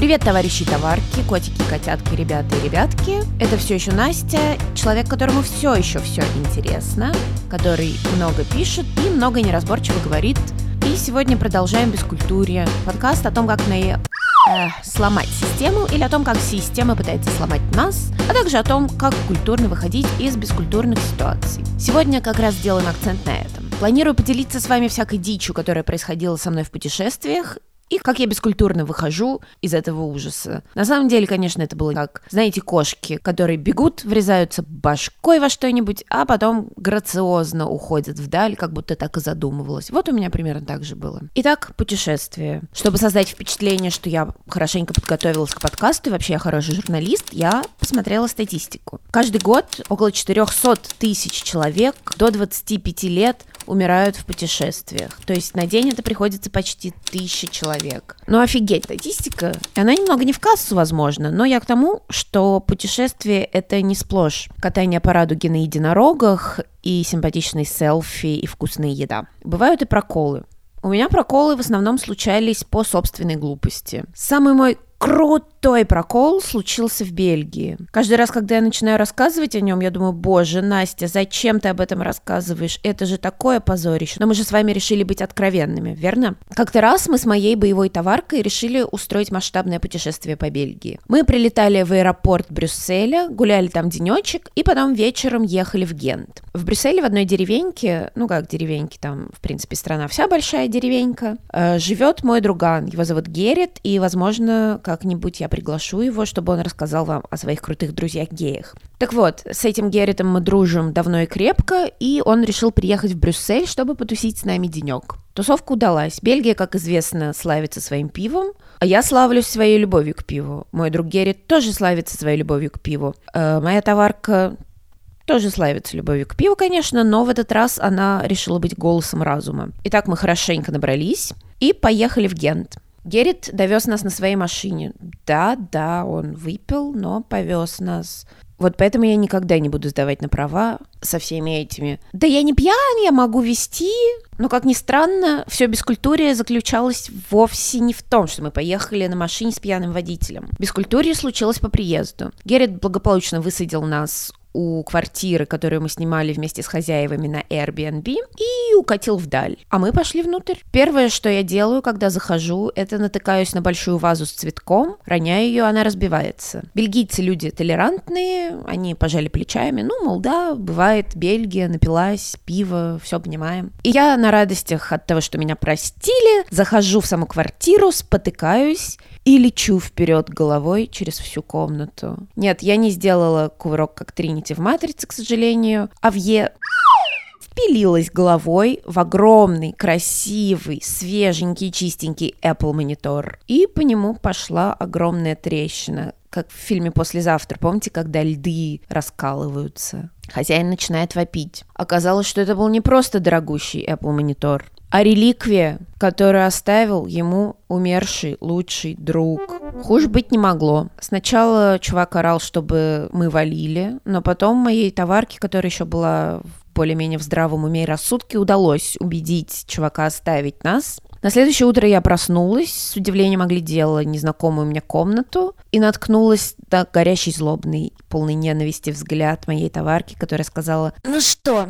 Привет, товарищи и товарки, котики, котятки, ребята и ребятки. Это все еще Настя, человек, которому все еще все интересно, который много пишет и много неразборчиво говорит. И сегодня продолжаем «Бескультурье». Подкаст о том, как сломать систему, или о том, как система пытается сломать нас, а также о том, как культурно выходить из бескультурных ситуаций. Сегодня как раз делаем акцент на этом. Планирую поделиться с вами всякой дичью, которая происходила со мной в путешествиях, и как я бескультурно выхожу из этого ужаса. На самом деле, конечно, это было как, знаете, кошки, которые бегут, врезаются башкой во что-нибудь, а потом грациозно уходят вдаль, как будто так и задумывалось. Вот у меня примерно так же было. Итак, путешествие. Чтобы создать впечатление, что я хорошенько подготовилась к подкасту, и вообще я хороший журналист, я посмотрела статистику. Каждый год около 400 тысяч человек до 25 лет умирают в путешествиях. То есть на день это приходится почти 1000 человек. Ну офигеть, статистика. Она немного не в кассу, возможно, но я к тому, что путешествие это не сплошь катание по радуге на единорогах и симпатичные селфи и вкусная еда. Бывают и проколы. У меня проколы в основном случались по собственной глупости. Самый мой крутой прокол случился в Бельгии. Каждый раз, когда я начинаю рассказывать о нем, я думаю, боже, Настя, зачем ты об этом рассказываешь? Это же такое позорище. Но мы же с вами решили быть откровенными, верно? Как-то раз мы с моей боевой товаркой решили устроить масштабное путешествие по Бельгии. Мы прилетали в аэропорт Брюсселя, гуляли там денечек, и потом вечером ехали в Гент. В Брюсселе в одной деревеньке, ну как деревеньке, там, в принципе, страна вся большая деревенька, живет мой друган, его зовут Геррит, и, возможно, как-нибудь я приглашу его, чтобы он рассказал вам о своих крутых друзьях-геях. Так вот, с этим Герритом мы дружим давно и крепко, и он решил приехать в Брюссель, чтобы потусить с нами денек. Тусовка удалась. Бельгия, как известно, славится своим пивом, а я славлюсь своей любовью к пиву. Мой друг Геррит тоже славится своей любовью к пиву. Моя товарка тоже славится любовью к пиву, конечно, но в этот раз она решила быть голосом разума. Итак, мы хорошенько набрались и поехали в Гент. Геррит довез нас на своей машине. Да, он выпил, но повез нас. Вот поэтому я никогда не буду сдавать на права со всеми этими. Да я не пьян, я могу везти. Но, как ни странно, все бескультурие заключалось вовсе не в том, что мы поехали на машине с пьяным водителем. Бескультурие случилось по приезду. Геррит благополучно высадил нас у квартиры, которую мы снимали вместе с хозяевами на AirBnB, и укатил вдаль. А мы пошли внутрь. Первое, что я делаю, когда захожу, это натыкаюсь на большую вазу с цветком, роняю ее, она разбивается. Бельгийцы люди толерантные, они пожали плечами, ну, мол, да, бывает, Бельгия, напилась, пиво, все понимаем. И я на радостях от того, что меня простили, захожу в саму квартиру, спотыкаюсь и лечу вперед головой через всю комнату. Нет, я не сделала кувырок как Тринити в «Матрице», к сожалению, впилилась головой в огромный, красивый, свеженький, чистенький Apple монитор, и по нему пошла огромная трещина, как в фильме «Послезавтра», помните, когда льды раскалываются? Хозяин начинает вопить. Оказалось, что это был не просто дорогущий Apple монитор, а реликвия, которую оставил ему умерший лучший друг. Хуже быть не могло. Сначала чувак орал, чтобы мы валили, но потом моей товарке, которая еще была более-менее в здравом уме и рассудке, удалось убедить чувака оставить нас. На следующее утро я проснулась, с удивлением оглядела незнакомую мне комнату и наткнулась на горящий, злобный, полный ненависти взгляд моей товарки, которая сказала: «Ну что,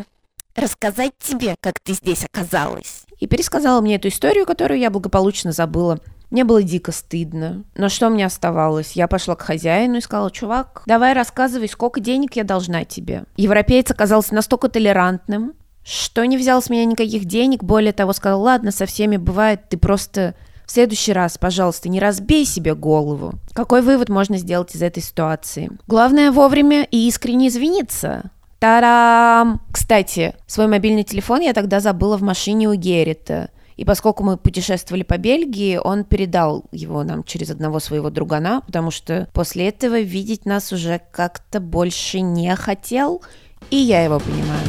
рассказать тебе, как ты здесь оказалась?» И пересказала мне эту историю, которую я благополучно забыла. Мне было дико стыдно. Но что мне оставалось? Я пошла к хозяину и сказала: «Чувак, давай рассказывай, сколько денег я должна тебе». Европеец оказался настолько толерантным, что не взял с меня никаких денег, более того, сказал: «Ладно, со всеми бывает, ты просто в следующий раз, пожалуйста, не разбей себе голову». Какой вывод можно сделать из этой ситуации? Главное вовремя и искренне извиниться. Та-дам! Кстати, свой мобильный телефон я тогда забыла в машине у Геррита. И поскольку мы путешествовали по Бельгии, он передал его нам через одного своего другана, потому что после этого видеть нас уже как-то больше не хотел, и я его понимаю.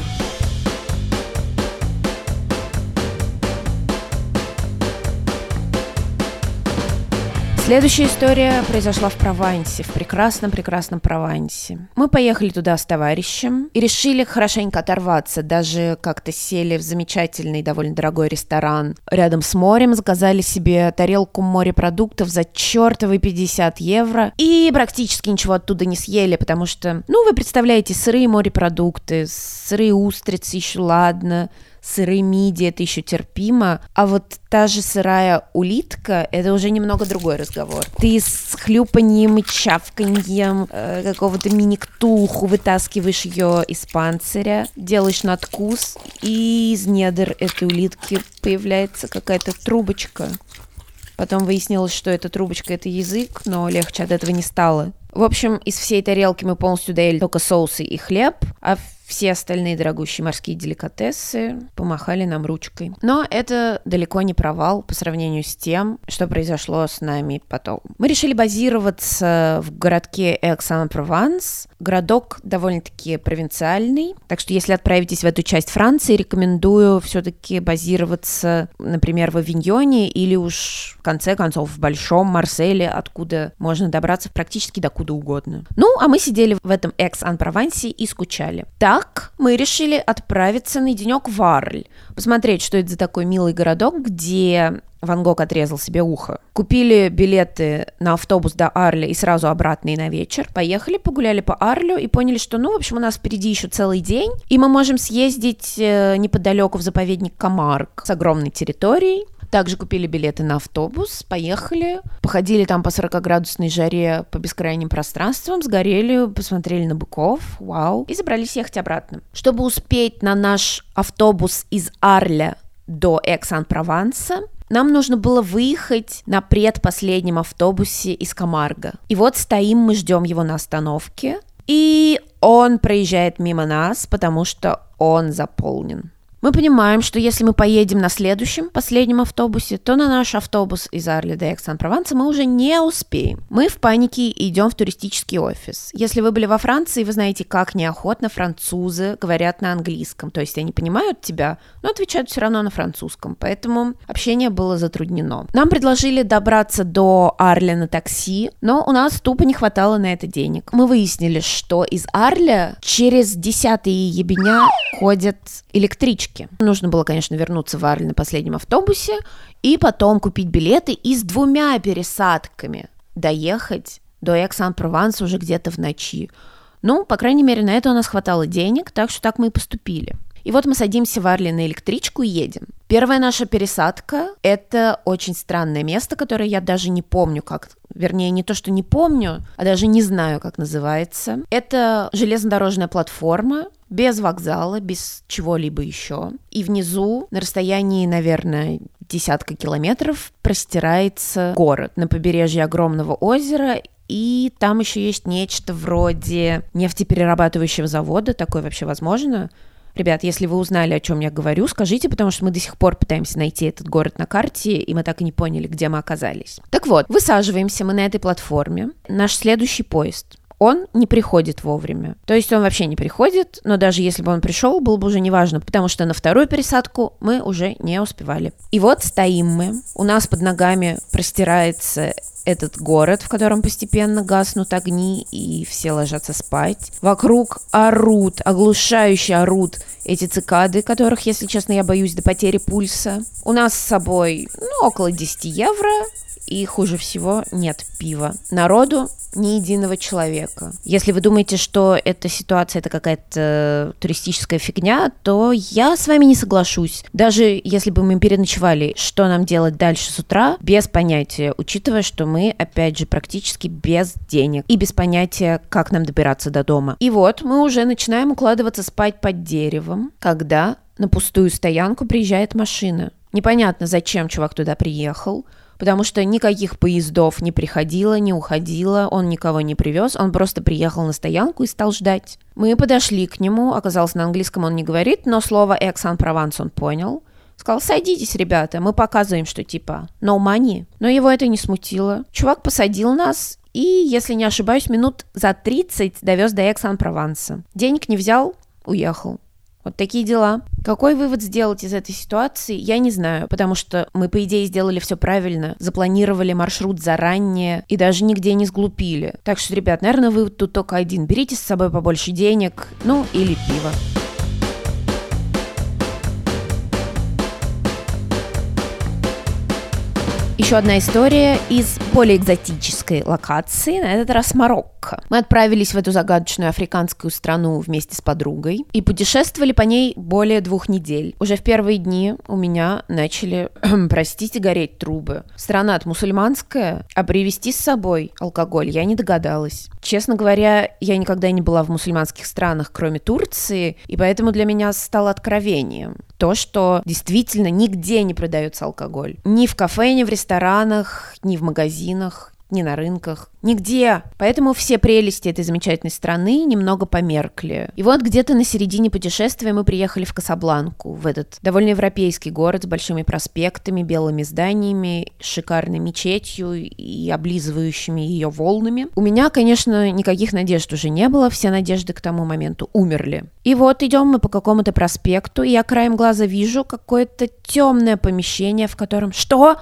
Следующая история произошла в Провансе, в прекрасном Провансе. Мы поехали туда с товарищем и решили хорошенько оторваться, даже как-то сели в замечательный, довольно дорогой ресторан рядом с морем, заказали себе тарелку морепродуктов за чертовы 50 евро и практически ничего оттуда не съели, потому что, ну, вы представляете, сырые морепродукты, сырые устрицы еще ладно, сырые мидии, это еще терпимо, а вот та же сырая улитка, это уже немного другой разговор. Ты с хлюпаньем и чавканьем какого-то мини-ктулху вытаскиваешь ее из панциря, делаешь надкус, и из недр этой улитки появляется какая-то трубочка. Потом выяснилось, что эта трубочка — это язык, но легче от этого не стало. В общем, из всей тарелки мы полностью доели только соусы и хлеб, а все остальные дорогущие морские деликатесы помахали нам ручкой. Но это далеко не провал по сравнению с тем, что произошло с нами потом. Мы решили базироваться в городке Экс-Ан-Прованс. Городок довольно-таки провинциальный, так что если отправитесь в эту часть Франции, рекомендую все-таки базироваться, например, в Авиньоне или уж, в конце концов, в Большом Марселе, откуда можно добраться практически до куда угодно. Ну, а мы сидели в этом Экс-Ан-Провансе и скучали. Так мы решили отправиться на денек в Арль, посмотреть, что это за такой милый городок, где Ван Гог отрезал себе ухо. Купили билеты на автобус до Арля и сразу обратно и на вечер. Поехали, погуляли по Арлю и поняли, что, ну, в общем, у нас впереди еще целый день, и мы можем съездить неподалеку в заповедник Камарг с огромной территорией. Также купили билеты на автобус, поехали, походили там по 40-градусной жаре по бескрайним пространствам, сгорели, посмотрели на быков, вау, и собрались ехать обратно. Чтобы успеть на наш автобус из Арля до Экс-Ан-Прованса, нам нужно было выехать на предпоследнем автобусе из Камарга. И вот стоим мы, ждем его на остановке, и он проезжает мимо нас, потому что он заполнен. Мы понимаем, что если мы поедем на следующем, последнем автобусе, то на наш автобус из Арли до Экс-Ан-Прованса мы уже не успеем. Мы в панике идем в туристический офис. Если вы были во Франции, вы знаете, как неохотно французы говорят на английском. То есть они понимают тебя, но отвечают все равно на французском. Поэтому общение было затруднено. Нам предложили добраться до Арля на такси, но у нас тупо не хватало на это денег. Мы выяснили, что из Арля через десятые ебеня ходят электрички. Нужно было, конечно, вернуться в Арль на последнем автобусе и потом купить билеты и с двумя пересадками доехать до Экс-Ан-Прованса уже где-то в ночи. Ну, по крайней мере, на это у нас хватало денег, так что так мы и поступили. И вот мы садимся в Арле на электричку и едем. Первая наша пересадка – это очень странное место, которое я даже не помню, как... Вернее, не то, что не помню, а даже не знаю, как называется. Это железнодорожная платформа, без вокзала, без чего-либо еще. И внизу, на расстоянии, наверное, десятка километров, простирается город на побережье огромного озера. И там еще есть нечто вроде нефтеперерабатывающего завода, такое вообще возможно. Ребят, если вы узнали, о чем я говорю, скажите, потому что мы до сих пор пытаемся найти этот город на карте, и мы так и не поняли, где мы оказались. Так вот, высаживаемся мы на этой платформе. Наш следующий поезд, он не приходит вовремя. То есть он вообще не приходит, но даже если бы он пришел, было бы уже неважно, потому что на вторую пересадку мы уже не успевали. И вот стоим мы, у нас под ногами простирается этот город, в котором постепенно гаснут огни, и все ложатся спать. Вокруг орут, оглушающе орут эти цикады, которых, если честно, я боюсь до потери пульса. У нас с собой, около 10 евро, и хуже всего нет пива. Народу ни единого человека. Если вы думаете, что эта ситуация — это какая-то туристическая фигня, то я с вами не соглашусь. Даже если бы мы переночевали, что нам делать дальше с утра, без понятия, учитывая, что мы, опять же, практически без денег и без понятия, как нам добираться до дома. И вот мы уже начинаем укладываться спать под деревом, когда на пустую стоянку приезжает машина. Непонятно, зачем чувак туда приехал, потому что никаких поездов не приходило, не уходило, он никого не привез, он просто приехал на стоянку и стал ждать. Мы подошли к нему, оказалось, на английском он не говорит, но слово «Экс-Ан-Прованс» он понял. Сказал: садитесь, ребята, мы показываем, что типа no money. Но его это не смутило. Чувак посадил нас и, если не ошибаюсь, минут за 30 довез до Экс-Ан-Прованса. Денег не взял, уехал. Вот такие дела. Какой вывод сделать из этой ситуации, я не знаю, потому что мы, по идее, сделали все правильно, запланировали маршрут заранее и даже нигде не сглупили. Так что, ребят, наверное, вывод тут только один. Берите с собой побольше денег, ну или пива. Еще одна история из более экзотической локации, на этот раз Марокко. Мы отправились в эту загадочную африканскую страну вместе с подругой и путешествовали по ней более 2 недель. Уже в первые дни у меня начали, простите, гореть трубы. Страна-то мусульманская, а привезти с собой алкоголь я не догадалась. Честно говоря, я никогда не была в мусульманских странах, кроме Турции, и поэтому для меня стало откровением то, что действительно нигде не продается алкоголь. Ни в кафе, ни в ресторанах, ни в магазинах, ни на рынках. Нигде. Поэтому все прелести этой замечательной страны немного померкли. И вот где-то на середине путешествия мы приехали в Касабланку, в этот довольно европейский город с большими проспектами, белыми зданиями, шикарной мечетью и облизывающими ее волнами. У меня, конечно, никаких надежд уже не было, все надежды к тому моменту умерли. И вот идем мы по какому-то проспекту, и я краем глаза вижу какое-то темное помещение, в котором что?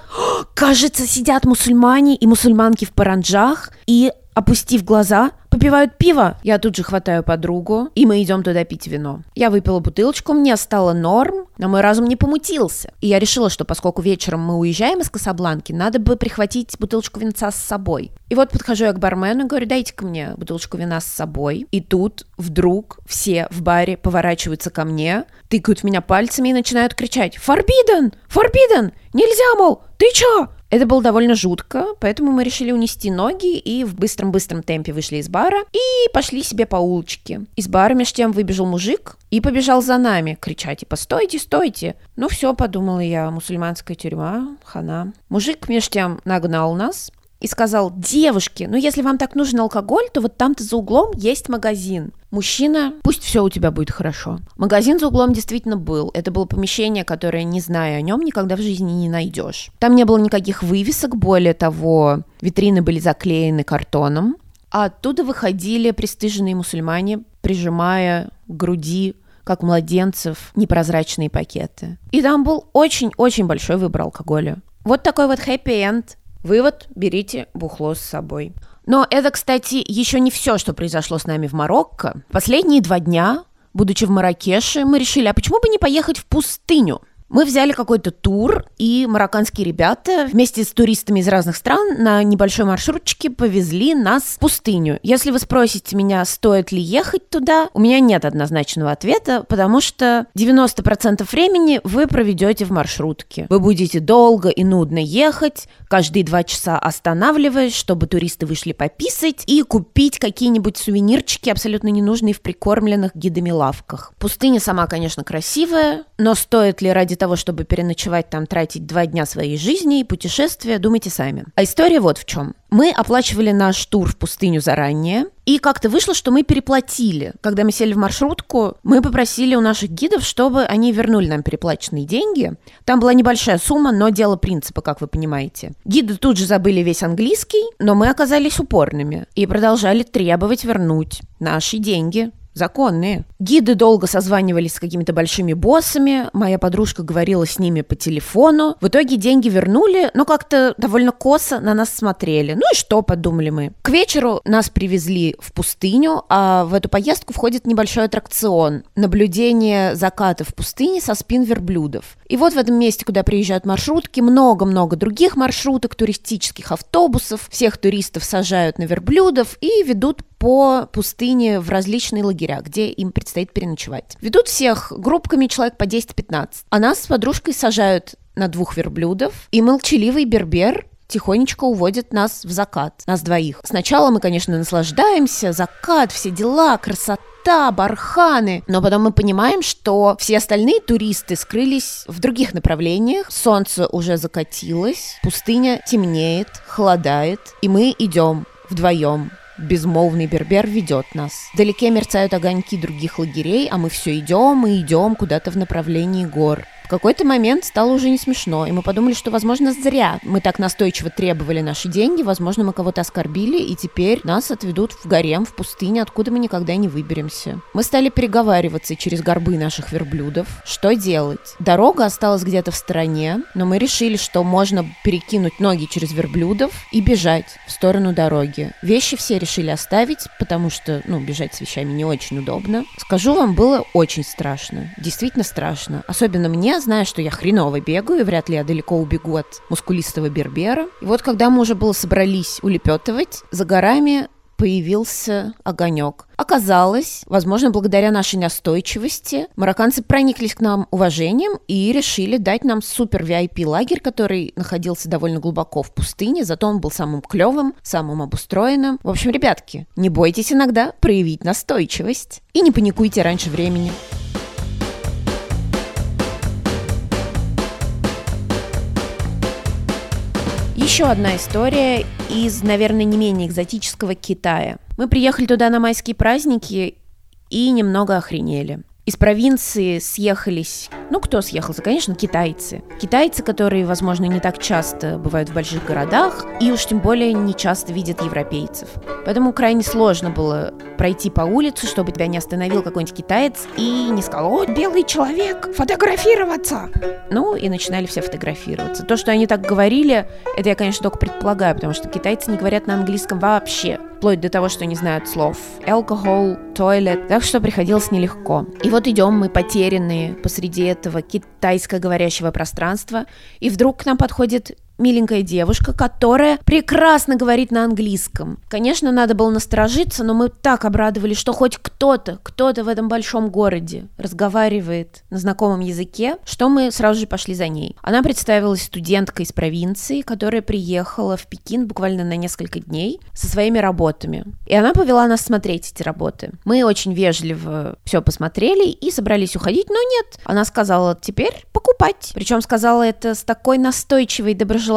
Кажется, сидят мусульмане и мусульманки в паранджах, и, опустив глаза, попивают пиво. Я тут же хватаю подругу, и мы идем туда пить вино. Я выпила бутылочку, мне стало норм, но мой разум не помутился. И я решила, что поскольку вечером мы уезжаем из Касабланки, надо бы прихватить бутылочку вина с собой. И вот подхожу я к бармену и говорю: дайте-ка мне бутылочку вина с собой. И тут вдруг все в баре поворачиваются ко мне, тыкают меня пальцами и начинают кричать: «Forbidden! Forbidden! Нельзя, мол! Ты чё?» Это было довольно жутко, поэтому мы решили унести ноги и в быстром-быстром темпе вышли из бара и пошли себе по улочке. Из бара между тем выбежал мужик и побежал за нами, крича типа: «Стойте, стойте!» Ну все, подумала я, мусульманская тюрьма, хана. Мужик между тем нагнал нас и сказал: «Девушки, ну если вам так нужен алкоголь, то вот там-то за углом есть магазин». «Мужчина, пусть все у тебя будет хорошо». Магазин за углом действительно был. Это было помещение, которое, не зная о нем, никогда в жизни не найдешь. Там не было никаких вывесок, более того, витрины были заклеены картоном. А оттуда выходили пристыженные мусульмане, прижимая к груди, как младенцев, непрозрачные пакеты. И там был очень-очень большой выбор алкоголя. Вот такой вот хэппи-энд. Вывод: берите бухло с собой. Но это, кстати, еще не все, что произошло с нами в Марокко. Последние 2 дня, будучи в Маракеше, мы решили, а почему бы не поехать в пустыню? Мы взяли какой-то тур, и марокканские ребята вместе с туристами из разных стран на небольшой маршрутчике повезли нас в пустыню. Если вы спросите меня, стоит ли ехать туда, у меня нет однозначного ответа, потому что 90% времени вы проведете в маршрутке. Вы будете долго и нудно ехать, каждые 2 часа останавливаясь, чтобы туристы вышли пописать и купить какие-нибудь сувенирчики, абсолютно ненужные в прикормленных гидами лавках. Пустыня сама, конечно, красивая, но стоит ли ради того, чтобы переночевать там, тратить 2 дня своей жизни и путешествия, думайте сами. А история вот в чем. Мы оплачивали наш тур в пустыню заранее, и как-то вышло, что мы переплатили. Когда мы сели в маршрутку, мы попросили у наших гидов, чтобы они вернули нам переплаченные деньги. Там была небольшая сумма, но дело принципа, как вы понимаете. Гиды тут же забыли весь английский, но мы оказались упорными и продолжали требовать вернуть наши деньги. Законные. Гиды долго созванивались с какими-то большими боссами, моя подружка говорила с ними по телефону. В итоге деньги вернули, но как-то довольно косо на нас смотрели. Ну и что, подумали мы. К вечеру нас привезли в пустыню, а в эту поездку входит небольшой аттракцион – наблюдение заката в пустыне со спин верблюдов. И вот в этом месте, куда приезжают маршрутки, много-много других маршруток, туристических автобусов, всех туристов сажают на верблюдов и ведут по пустыне в различные лагеря, где им предстоит переночевать. Ведут всех группками человек по 10-15, а нас с подружкой сажают на 2 верблюдов, и молчаливый бербер тихонечко уводит нас в закат, нас двоих. Сначала мы, конечно, наслаждаемся, закат, все дела, красота, барханы. Но потом мы понимаем, что все остальные туристы скрылись в других направлениях. Солнце уже закатилось, пустыня темнеет, холодает, и мы идем вдвоем. Безмолвный бербер ведет нас. Вдалеке мерцают огоньки других лагерей, а мы все идем и идем куда-то в направлении гор. какой-то момент стало уже не смешно, и мы подумали, что, возможно, зря мы так настойчиво требовали наши деньги, возможно, мы кого-то оскорбили, и теперь нас отведут в гарем, в пустыне, откуда мы никогда не выберемся. Мы стали переговариваться через горбы наших верблюдов, что делать. Дорога осталась где-то в стороне, но мы решили, что можно перекинуть ноги через верблюдов и бежать в сторону дороги. Вещи все решили оставить, потому что, бежать с вещами не очень удобно. Скажу вам, было очень страшно, действительно страшно, особенно мне, зная, что я хреново бегаю, и вряд ли я далеко убегу от мускулистого бербера. И вот когда мы уже было собрались улепетывать, за горами появился огонек. Оказалось, возможно, благодаря нашей настойчивости, марокканцы прониклись к нам уважением и решили дать нам супер VIP-лагерь, который находился довольно глубоко в пустыне, зато он был самым клевым, самым обустроенным. В общем, ребятки, не бойтесь иногда проявить настойчивость и не паникуйте раньше времени. Еще одна история из, наверное, не менее экзотического Китая. Мы приехали туда на майские праздники и немного охренели. Из провинции съехались... кто съехался? Конечно, китайцы. Китайцы, которые, возможно, не так часто бывают в больших городах и уж тем более не часто видят европейцев. Поэтому крайне сложно было пройти по улице, чтобы тебя не остановил какой-нибудь китаец и не сказал: «О, белый человек, фотографироваться!» И начинали все фотографироваться. То, что они так говорили, это я, конечно, только предполагаю, потому что китайцы не говорят на английском вообще, вплоть до того, что не знают слов alcohol, toilet, так что приходилось нелегко. И вот идем мы потерянные посреди этого китайско-говорящего пространства, и вдруг к нам подходит миленькая девушка, которая прекрасно говорит на английском. Конечно, надо было насторожиться, но мы так обрадовались, что хоть кто-то в этом большом городе разговаривает на знакомом языке, что мы сразу же пошли за ней. Она представилась студенткой из провинции, которая приехала в Пекин буквально на несколько дней со своими работами. И она повела нас смотреть эти работы. Мы очень вежливо все посмотрели и собрались уходить, но нет. Она сказала: теперь покупать. Причем сказала это с такой настойчивой доброжелательностью,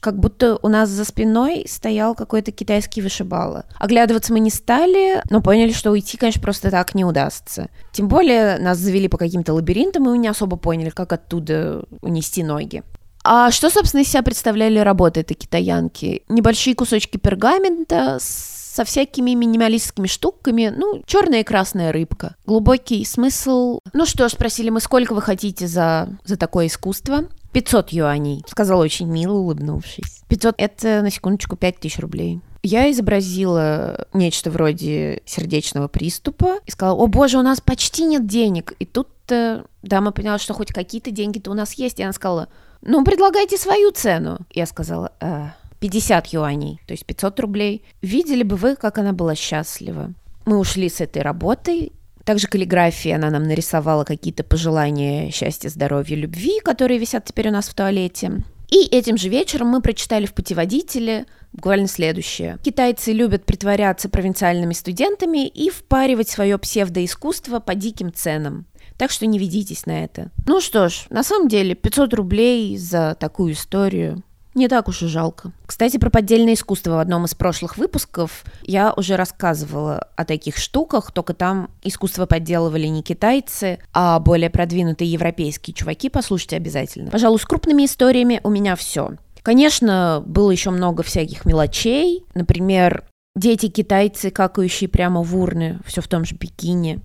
как будто у нас за спиной стоял какой-то китайский вышибала. Оглядываться мы не стали, но поняли, что уйти, конечно, просто так не удастся. Тем более нас завели по каким-то лабиринтам, и мы не особо поняли, как оттуда унести ноги. А что, собственно, из себя представляли работы этой китаянки? Небольшие кусочки пергамента со всякими минималистскими штуками, черная и красная рыбка. Глубокий смысл. Спросили мы, сколько вы хотите за такое искусство? 500 юаней, сказала очень мило, улыбнувшись. 500 — это, на секундочку, 5000 рублей. Я изобразила нечто вроде сердечного приступа и сказала: «О боже, у нас почти нет денег». И тут дама поняла, что хоть какие-то деньги-то у нас есть. И она сказала: предлагайте свою цену. Я сказала: 50 юаней, то есть 500 рублей. Видели бы вы, как она была счастлива. Мы ушли с этой работой. Также каллиграфия, она нам нарисовала какие-то пожелания счастья, здоровья, любви, которые висят теперь у нас в туалете. И этим же вечером мы прочитали в путеводителе буквально следующее. Китайцы любят притворяться провинциальными студентами и впаривать свое псевдоискусство по диким ценам. Так что не ведитесь на это. На самом деле 500 рублей за такую историю не так уж и жалко. Кстати, про поддельное искусство в одном из прошлых выпусков я уже рассказывала о таких штуках, только там искусство подделывали не китайцы, а более продвинутые европейские чуваки, послушайте обязательно. Пожалуй, с крупными историями у меня все. Конечно, было еще много всяких мелочей, например, дети-китайцы, какающие прямо в урны, все в том же Пекине.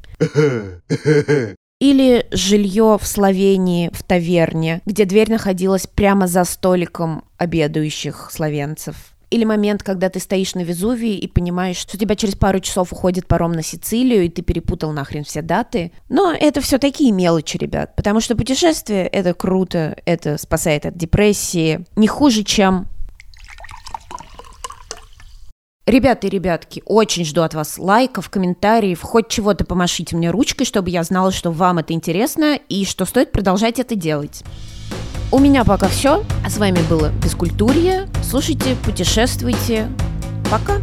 Или жилье в Словении в таверне, где дверь находилась прямо за столиком обедающих словенцев. Или момент, когда ты стоишь на Везувии и понимаешь, что у тебя через пару часов уходит паром на Сицилию, и ты перепутал нахрен все даты. Но это все такие мелочи, ребят, потому что путешествие — это круто, это спасает от депрессии, не хуже, чем... Ребята и ребятки, очень жду от вас лайков, комментариев, хоть чего-то помашите мне ручкой, чтобы я знала, что вам это интересно и что стоит продолжать это делать. У меня пока все, а с вами было Бескультурье. Слушайте, путешествуйте. Пока!